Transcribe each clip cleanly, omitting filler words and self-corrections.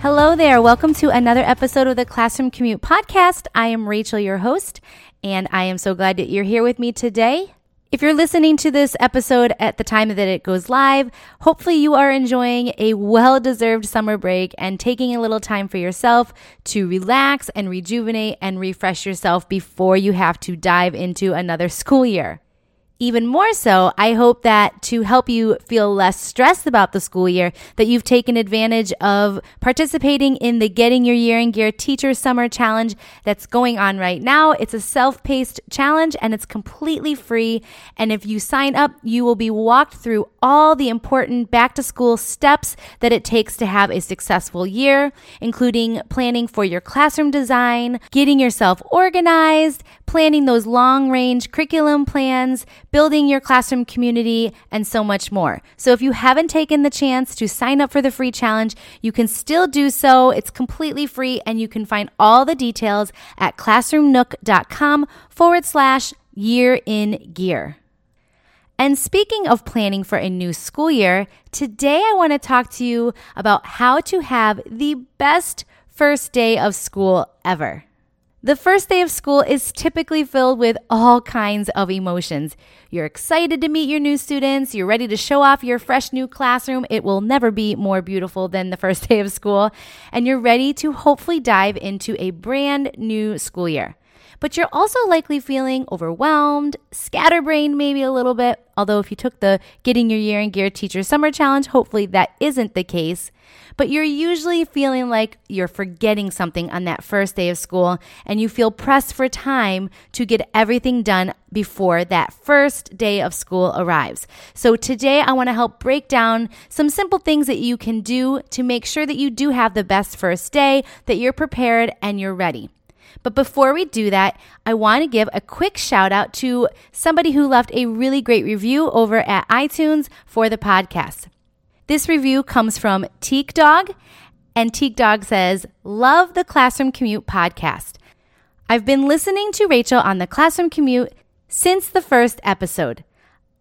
Hello there. Welcome to another episode of the Classroom Commute Podcast. I am Rachel, your host, and I am so glad that you're here with me today. If you're listening to this episode at the time that it goes live, hopefully you are enjoying a well-deserved summer break and taking a little time for yourself to relax and rejuvenate and refresh yourself before you have to dive into another school year. Even more so, I hope that to help you feel less stressed about the school year, that you've taken advantage of participating in the Getting Your Year in Gear Teacher Summer Challenge that's going on right now. It's a self-paced challenge and it's completely free. And if you sign up, you will be walked through all the important back-to-school steps that it takes to have a successful year, including planning for your classroom design, getting yourself organized, planning those long-range curriculum plans, building your classroom community, and so much more. So if you haven't taken the chance to sign up for the free challenge, you can still do so. It's completely free, and you can find all the details at classroomnook.com/year-in-gear. And speaking of planning for a new school year, today I want to talk to you about how to have the best first day of school ever. The first day of school is typically filled with all kinds of emotions. You're excited to meet your new students. You're ready to show off your fresh new classroom. It will never be more beautiful than the first day of school. And you're ready to hopefully dive into a brand new school year. But you're also likely feeling overwhelmed, scatterbrained maybe a little bit. Although if you took the Getting Your Year in Gear Teacher Summer Challenge, hopefully that isn't the case. But you're usually feeling like you're forgetting something on that first day of school, and you feel pressed for time to get everything done before that first day of school arrives. So today I want to help break down some simple things that you can do to make sure that you do have the best first day, that you're prepared and you're ready. But before we do that, I want to give a quick shout out to somebody who left a really great review over at iTunes for the podcast. This review comes from Teak Dog, and Teak Dog says, "Love the Classroom Commute Podcast. I've been listening to Rachel on the Classroom Commute since the first episode.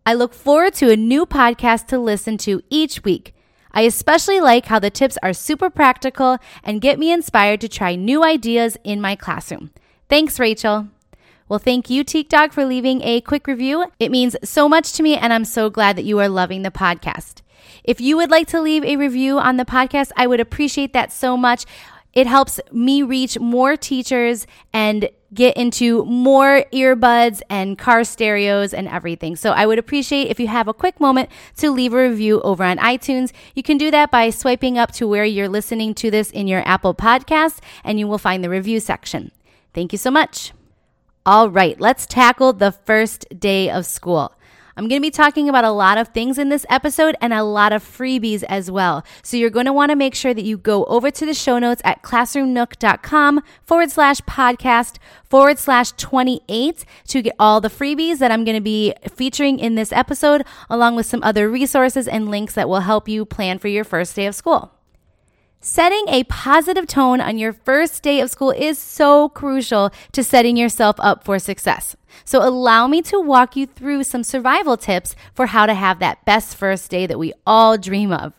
I look forward to a new podcast to listen to each week. I especially like how the tips are super practical and get me inspired to try new ideas in my classroom. Thanks, Rachel." Well, thank you, Teak Dog, for leaving a quick review. It means so much to me, and I'm so glad that you are loving the podcast. If you would like to leave a review on the podcast, I would appreciate that so much. It helps me reach more teachers and get into more earbuds and car stereos and everything. So I would appreciate if you have a quick moment to leave a review over on iTunes. You can do that by swiping up to where you're listening to this in your Apple Podcast, and you will find the review section. Thank you so much. All right, let's tackle the first day of school. I'm going to be talking about a lot of things in this episode and a lot of freebies as well. So you're going to want to make sure that you go over to the show notes at classroomnook.com/podcast/28 to get all the freebies that I'm going to be featuring in this episode, along with some other resources and links that will help you plan for your first day of school. Setting a positive tone on your first day of school is so crucial to setting yourself up for success. So allow me to walk you through some survival tips for how to have that best first day that we all dream of.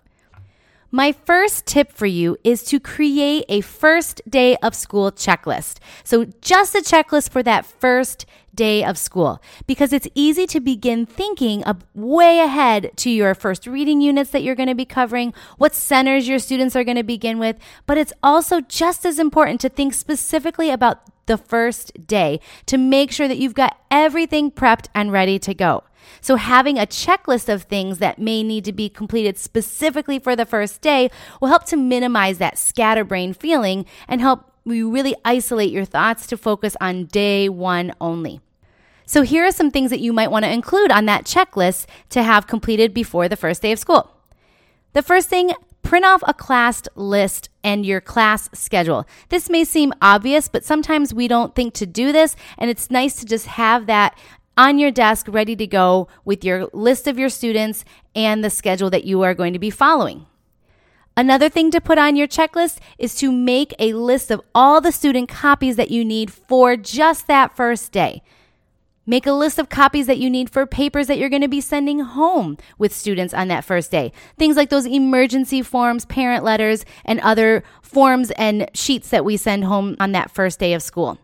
My first tip for you is to create a first day of school checklist. So just a checklist for that first day of school, because it's easy to begin thinking of way ahead to your first reading units that you're going to be covering, what centers your students are going to begin with, but it's also just as important to think specifically about the first day to make sure that you've got everything prepped and ready to go. So having a checklist of things that may need to be completed specifically for the first day will help to minimize that scatterbrain feeling and help you really isolate your thoughts to focus on day one only. So here are some things that you might want to include on that checklist to have completed before the first day of school. The first thing, Print off a class list and your class schedule. This may seem obvious, but sometimes we don't think to do this, and it's nice to just have that on your desk ready to go with your list of your students and the schedule that you are going to be following. Another thing to put on your checklist is to make a list of all the student copies that you need for just that first day. Make a list of copies that you need for papers that you're going to be sending home with students on that first day. Things like those emergency forms, parent letters, and other forms and sheets that we send home on that first day of school.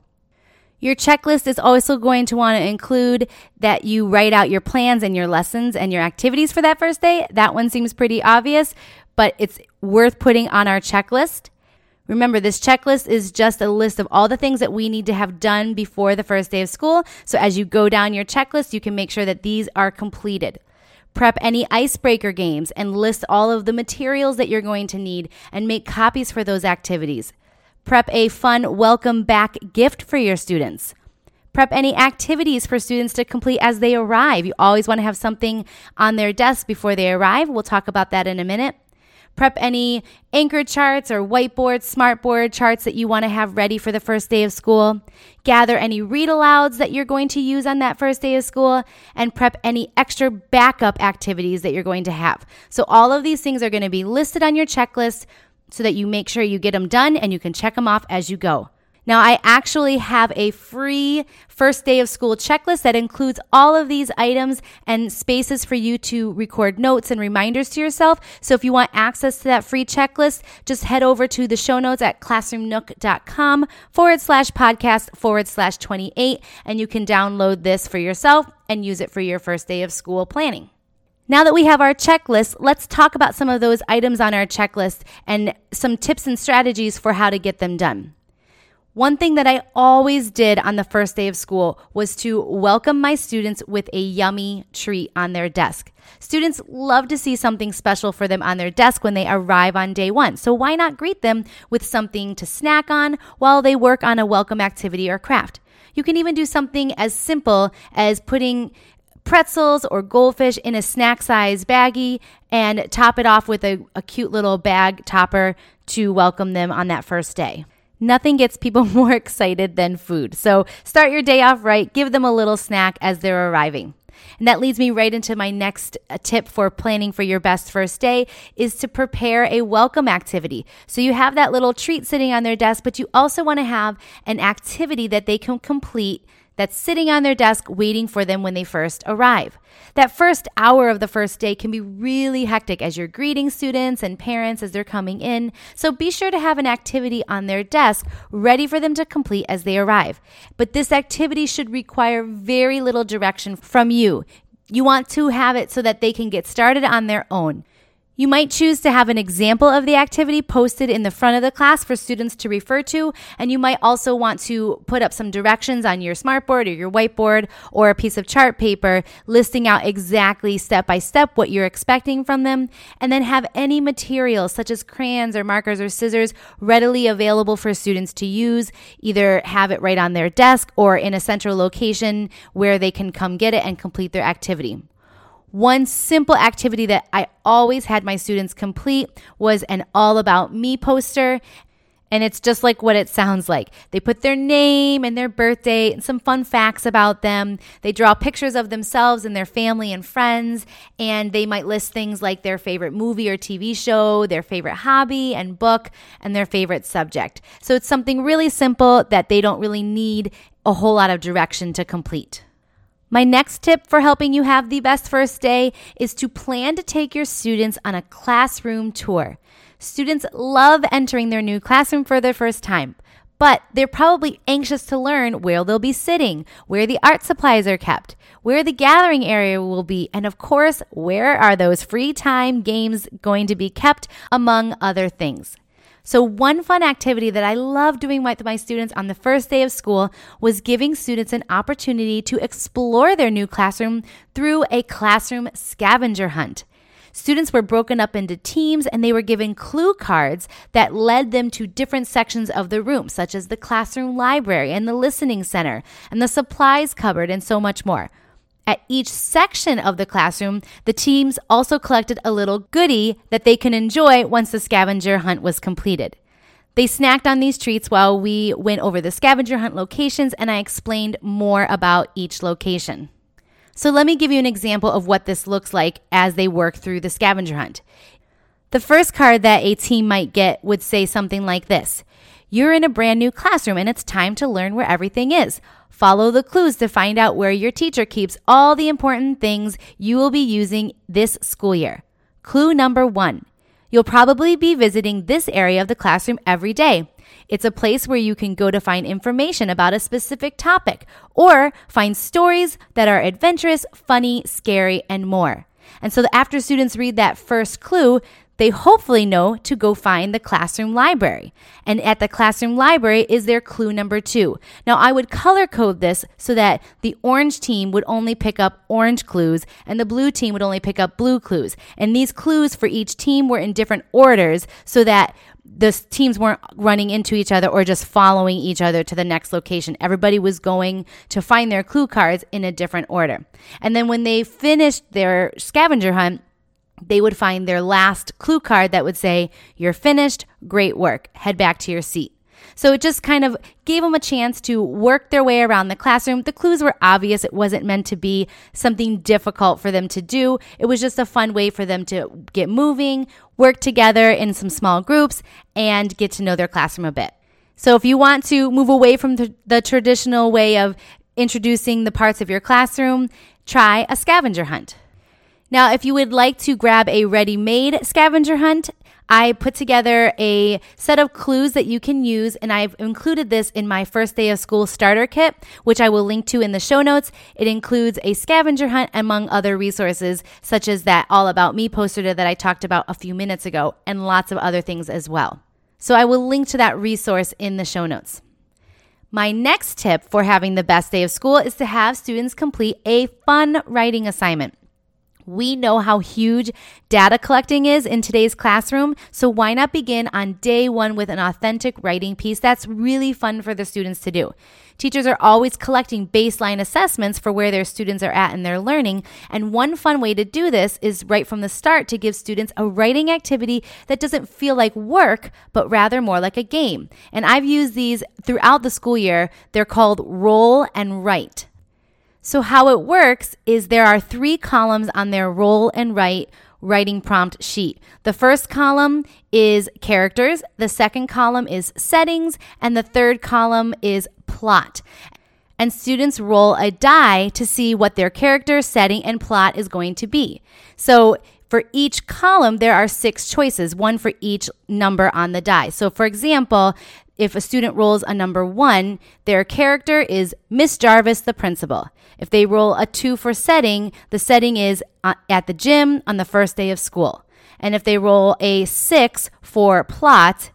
Your checklist is also going to want to include that you write out your plans and your lessons and your activities for that first day. That one seems pretty obvious, but it's worth putting on our checklist. Remember, this checklist is just a list of all the things that we need to have done before the first day of school. So as you go down your checklist, you can make sure that these are completed. Prep any icebreaker games and list all of the materials that you're going to need and make copies for those activities. Prep a fun welcome back gift for your students. Prep any activities for students to complete as they arrive. You always want to have something on their desk before they arrive. We'll talk about that in a minute. Prep any anchor charts or whiteboard, smartboard charts that you want to have ready for the first day of school. Gather any read-alouds that you're going to use on that first day of school, and prep any extra backup activities that you're going to have. So all of these things are going to be listed on your checklist so that you make sure you get them done and you can check them off as you go. Now, I actually have a free first day of school checklist that includes all of these items and spaces for you to record notes and reminders to yourself. So if you want access to that free checklist, just head over to the show notes at classroomnook.com/podcast/28, and you can download this for yourself and use it for your first day of school planning. Now that we have our checklist, let's talk about some of those items on our checklist and some tips and strategies for how to get them done. One thing that I always did on the first day of school was to welcome my students with a yummy treat on their desk. Students love to see something special for them on their desk when they arrive on day one, so why not greet them with something to snack on while they work on a welcome activity or craft? You can even do something as simple as putting pretzels or goldfish in a snack size baggie and top it off with a cute little bag topper to welcome them on that first day. Nothing gets people more excited than food. So start your day off right. Give them a little snack as they're arriving. And that leads me right into my next tip for planning for your best first day is to prepare a welcome activity. So you have that little treat sitting on their desk, but you also want to have an activity that they can complete that's sitting on their desk waiting for them when they first arrive. That first hour of the first day can be really hectic as you're greeting students and parents as they're coming in, so be sure to have an activity on their desk ready for them to complete as they arrive. But this activity should require very little direction from you. You want to have it so that they can get started on their own. You might choose to have an example of the activity posted in the front of the class for students to refer to, and you might also want to put up some directions on your smartboard or your whiteboard or a piece of chart paper listing out exactly step by step what you're expecting from them, and then have any materials such as crayons or markers or scissors readily available for students to use. Either have it right on their desk or in a central location where they can come get it and complete their activity. One simple activity that I always had my students complete was an all about me poster. And it's just like what it sounds like. They put their name and their birthday and some fun facts about them. They draw pictures of themselves and their family and friends. And they might list things like their favorite movie or TV show, their favorite hobby and book, and their favorite subject. So it's something really simple that they don't really need a whole lot of direction to complete. My next tip for helping you have the best first day is to plan to take your students on a classroom tour. Students love entering their new classroom for their first time, but they're probably anxious to learn where they'll be sitting, where the art supplies are kept, where the gathering area will be, and of course, where are those free time games going to be kept, among other things. So one fun activity that I love doing with my students on the first day of school was giving students an opportunity to explore their new classroom through a classroom scavenger hunt. Students were broken up into teams and they were given clue cards that led them to different sections of the room, such as the classroom library and the listening center and the supplies cupboard and so much more. At each section of the classroom, the teams also collected a little goodie that they can enjoy once the scavenger hunt was completed. They snacked on these treats while we went over the scavenger hunt locations, and I explained more about each location. So let me give you an example of what this looks like as they work through the scavenger hunt. The first card that a team might get would say something like this. You're in a brand new classroom and it's time to learn where everything is. Follow the clues to find out where your teacher keeps all the important things you will be using this school year. Clue number 1. You'll probably be visiting this area of the classroom every day. It's a place where you can go to find information about a specific topic or find stories that are adventurous, funny, scary, and more. And so after students read that first clue, they hopefully know to go find the classroom library. And at the classroom library is their clue number 2. Now, I would color code this so that the orange team would only pick up orange clues and the blue team would only pick up blue clues. And these clues for each team were in different orders so that the teams weren't running into each other or just following each other to the next location. Everybody was going to find their clue cards in a different order. And then when they finished their scavenger hunt, they would find their last clue card that would say, you're finished, great work, head back to your seat. So it just kind of gave them a chance to work their way around the classroom. The clues were obvious. It wasn't meant to be something difficult for them to do. It was just a fun way for them to get moving, work together in some small groups, and get to know their classroom a bit. So if you want to move away from the traditional way of introducing the parts of your classroom, try a scavenger hunt. Now, if you would like to grab a ready-made scavenger hunt, I put together a set of clues that you can use, and I've included this in my first day of school starter kit, which I will link to in the show notes. It includes a scavenger hunt among other resources, such as that All About Me poster that I talked about a few minutes ago, and lots of other things as well. So I will link to that resource in the show notes. My next tip for having the best day of school is to have students complete a fun writing assignment. We know how huge data collecting is in today's classroom, so why not begin on day one with an authentic writing piece that's really fun for the students to do? Teachers are always collecting baseline assessments for where their students are at in their learning, and one fun way to do this is right from the start to give students a writing activity that doesn't feel like work, but rather more like a game. And I've used these throughout the school year. They're called Roll and Write. So how it works is there are 3 columns on their roll and write writing prompt sheet. The first column is characters, the second column is settings, and the third column is plot. And students roll a die to see what their character, setting, and plot is going to be. So for each column, there are 6 choices, one for each number on the die. So for example, if a student rolls a number 1, their character is Miss Jarvis, the principal. If they roll a 2 for setting, the setting is at the gym on the first day of school. And if they roll a 6 for plot,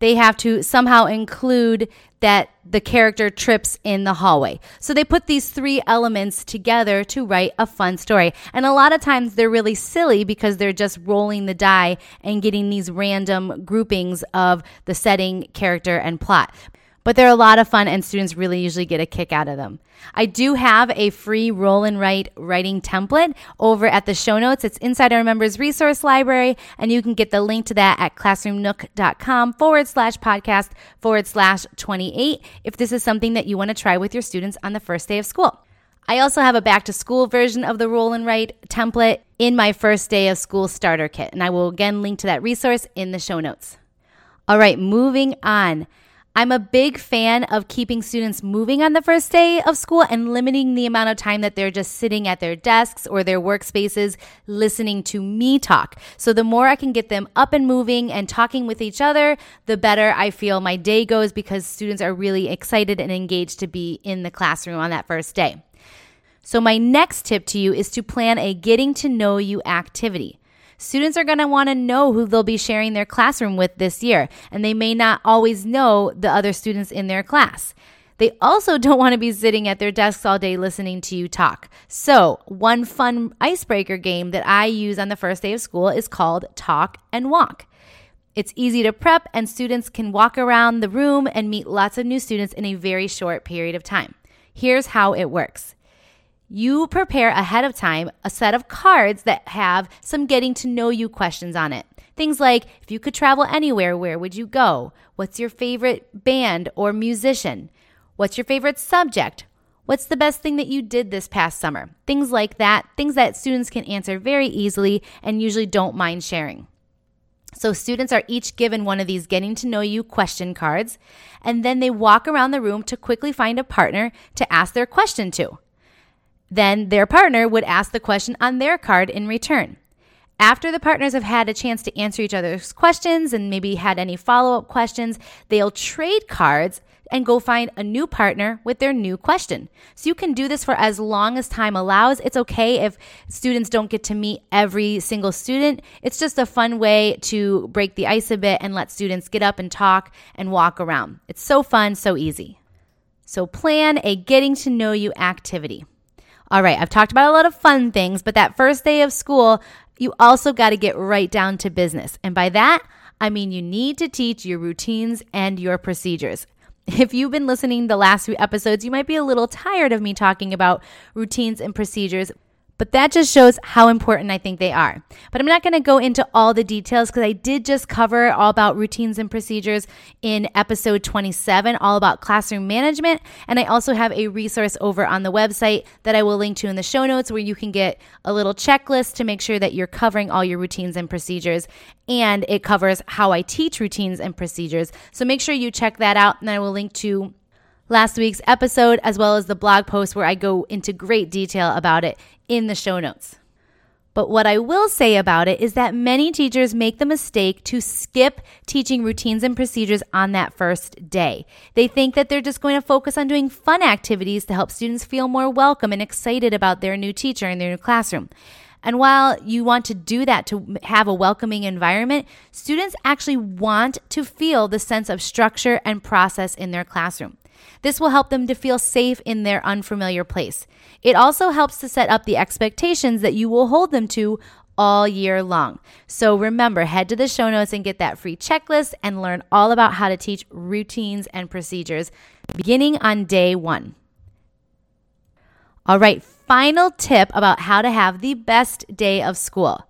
they have to somehow include that the character trips in the hallway. So they put these 3 elements together to write a fun story. And a lot of times they're really silly because they're just rolling the die and getting these random groupings of the setting, character, and plot. But they're a lot of fun and students really usually get a kick out of them. I do have a free roll and write writing template over at the show notes. It's inside our members resource library, and you can get the link to that at classroomnook.com/podcast/28 if this is something that you want to try with your students on the first day of school. I also have a back to school version of the roll and write template in my first day of school starter kit, and I will again link to that resource in the show notes. All right, moving on. I'm a big fan of keeping students moving on the first day of school and limiting the amount of time that they're just sitting at their desks or their workspaces listening to me talk. So the more I can get them up and moving and talking with each other, the better I feel my day goes because students are really excited and engaged to be in the classroom on that first day. So my next tip to you is to plan a getting to know you activity. Students are going to want to know who they'll be sharing their classroom with this year, and they may not always know the other students in their class. They also don't want to be sitting at their desks all day listening to you talk. So one fun icebreaker game that I use on the first day of school is called Talk and Walk. It's easy to prep, and students can walk around the room and meet lots of new students in a very short period of time. Here's how it works. you prepare ahead of time a set of cards that have some getting to know you questions on it. Things like, if you could travel anywhere, where would you go? What's your favorite band or musician? What's your favorite subject? What's the best thing that you did this past summer? Things like that, things that students can answer very easily and usually don't mind sharing. So students are each given one of these getting to know you question cards, and then they walk around the room to quickly find a partner to ask their question to. Then their partner would ask the question on their card in return. After the partners have had a chance to answer each other's questions and maybe had any follow-up questions, they'll trade cards and go find a new partner with their new question. So you can do this for as long as time allows. It's okay if students don't get to meet every single student. It's just a fun way to break the ice a bit and let students get up and talk and walk around. It's so fun, so easy. So plan a getting to know you activity. All right, I've talked about a lot of fun things, but that first day of school, you also got to get right down to business. And by that, I mean you need to teach your routines and your procedures. If you've been listening the last few episodes, you might be a little tired of me talking about routines and procedures, but that just shows how important I think they are. But I'm not going to go into all the details because I did just cover all about routines and procedures in episode 27, all about classroom management. And I also have a resource over on the website that I will link to in the show notes where you can get a little checklist to make sure that you're covering all your routines and procedures. And it covers how I teach routines and procedures. So make sure you check that out, and I will link to last week's episode, as well as the blog post where I go into great detail about it in the show notes. But what I will say about it is that many teachers make the mistake to skip teaching routines and procedures on that first day. They think that they're just going to focus on doing fun activities to help students feel more welcome and excited about their new teacher and their new classroom. And while you want to do that to have a welcoming environment, students actually want to feel the sense of structure and process in their classroom. This will help them to feel safe in their unfamiliar place. It also helps to set up the expectations that you will hold them to all year long. So remember, head to the show notes and get that free checklist and learn all about how to teach routines and procedures beginning on day one. All right, final tip about how to have the best day of school.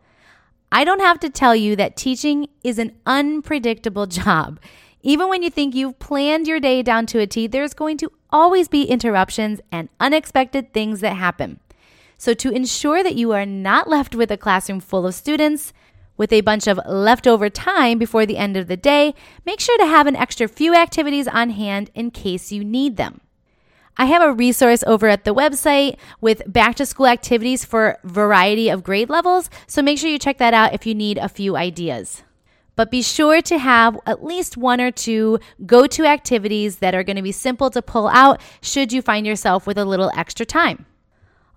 I don't have to tell you that teaching is an unpredictable job. Even when you think you've planned your day down to a T, there's going to always be interruptions and unexpected things that happen. So to ensure that you are not left with a classroom full of students with a bunch of leftover time before the end of the day, make sure to have an extra few activities on hand in case you need them. I have a resource over at the website with back to school activities for a variety of grade levels, so make sure you check that out if you need a few ideas. But be sure to have at least one or two go-to activities that are going to be simple to pull out should you find yourself with a little extra time.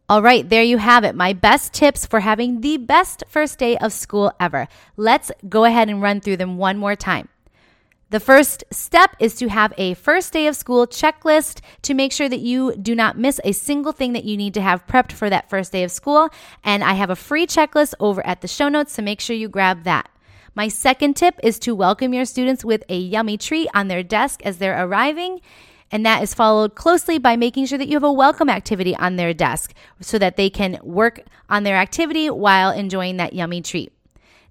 All right, there you have it. My best tips for having the best first day of school ever. Let's go ahead and run through them one more time. The first step is to have a first day of school checklist to make sure that you do not miss a single thing that you need to have prepped for that first day of school. And I have a free checklist over at the show notes, so make sure you grab that. My second tip is to welcome your students with a yummy treat on their desk as they're arriving, and that is followed closely by making sure that you have a welcome activity on their desk so that they can work on their activity while enjoying that yummy treat.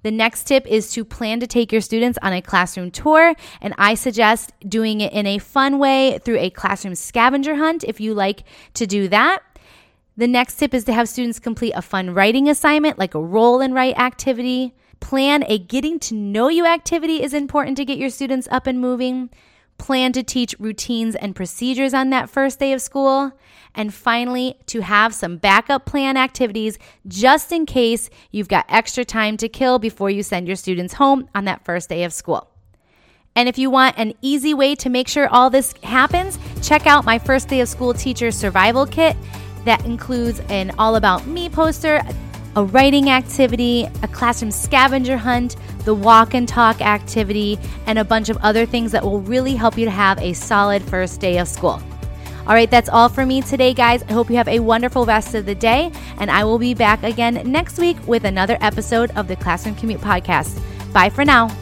The next tip is to plan to take your students on a classroom tour, and I suggest doing it in a fun way through a classroom scavenger hunt if you like to do that. The next tip is to have students complete a fun writing assignment like a roll and write activity. Plan a getting to know you activity is important to get your students up and moving. Plan to teach routines and procedures on that first day of school. And finally, to have some backup plan activities just in case you've got extra time to kill before you send your students home on that first day of school. And if you want an easy way to make sure all this happens, check out my first day of school teacher survival kit that includes an all about me poster, a writing activity, a classroom scavenger hunt, the walk and talk activity, and a bunch of other things that will really help you to have a solid first day of school. All right, that's all for me today, guys. I hope you have a wonderful rest of the day, and I will be back again next week with another episode of the Classroom Commute Podcast. Bye for now.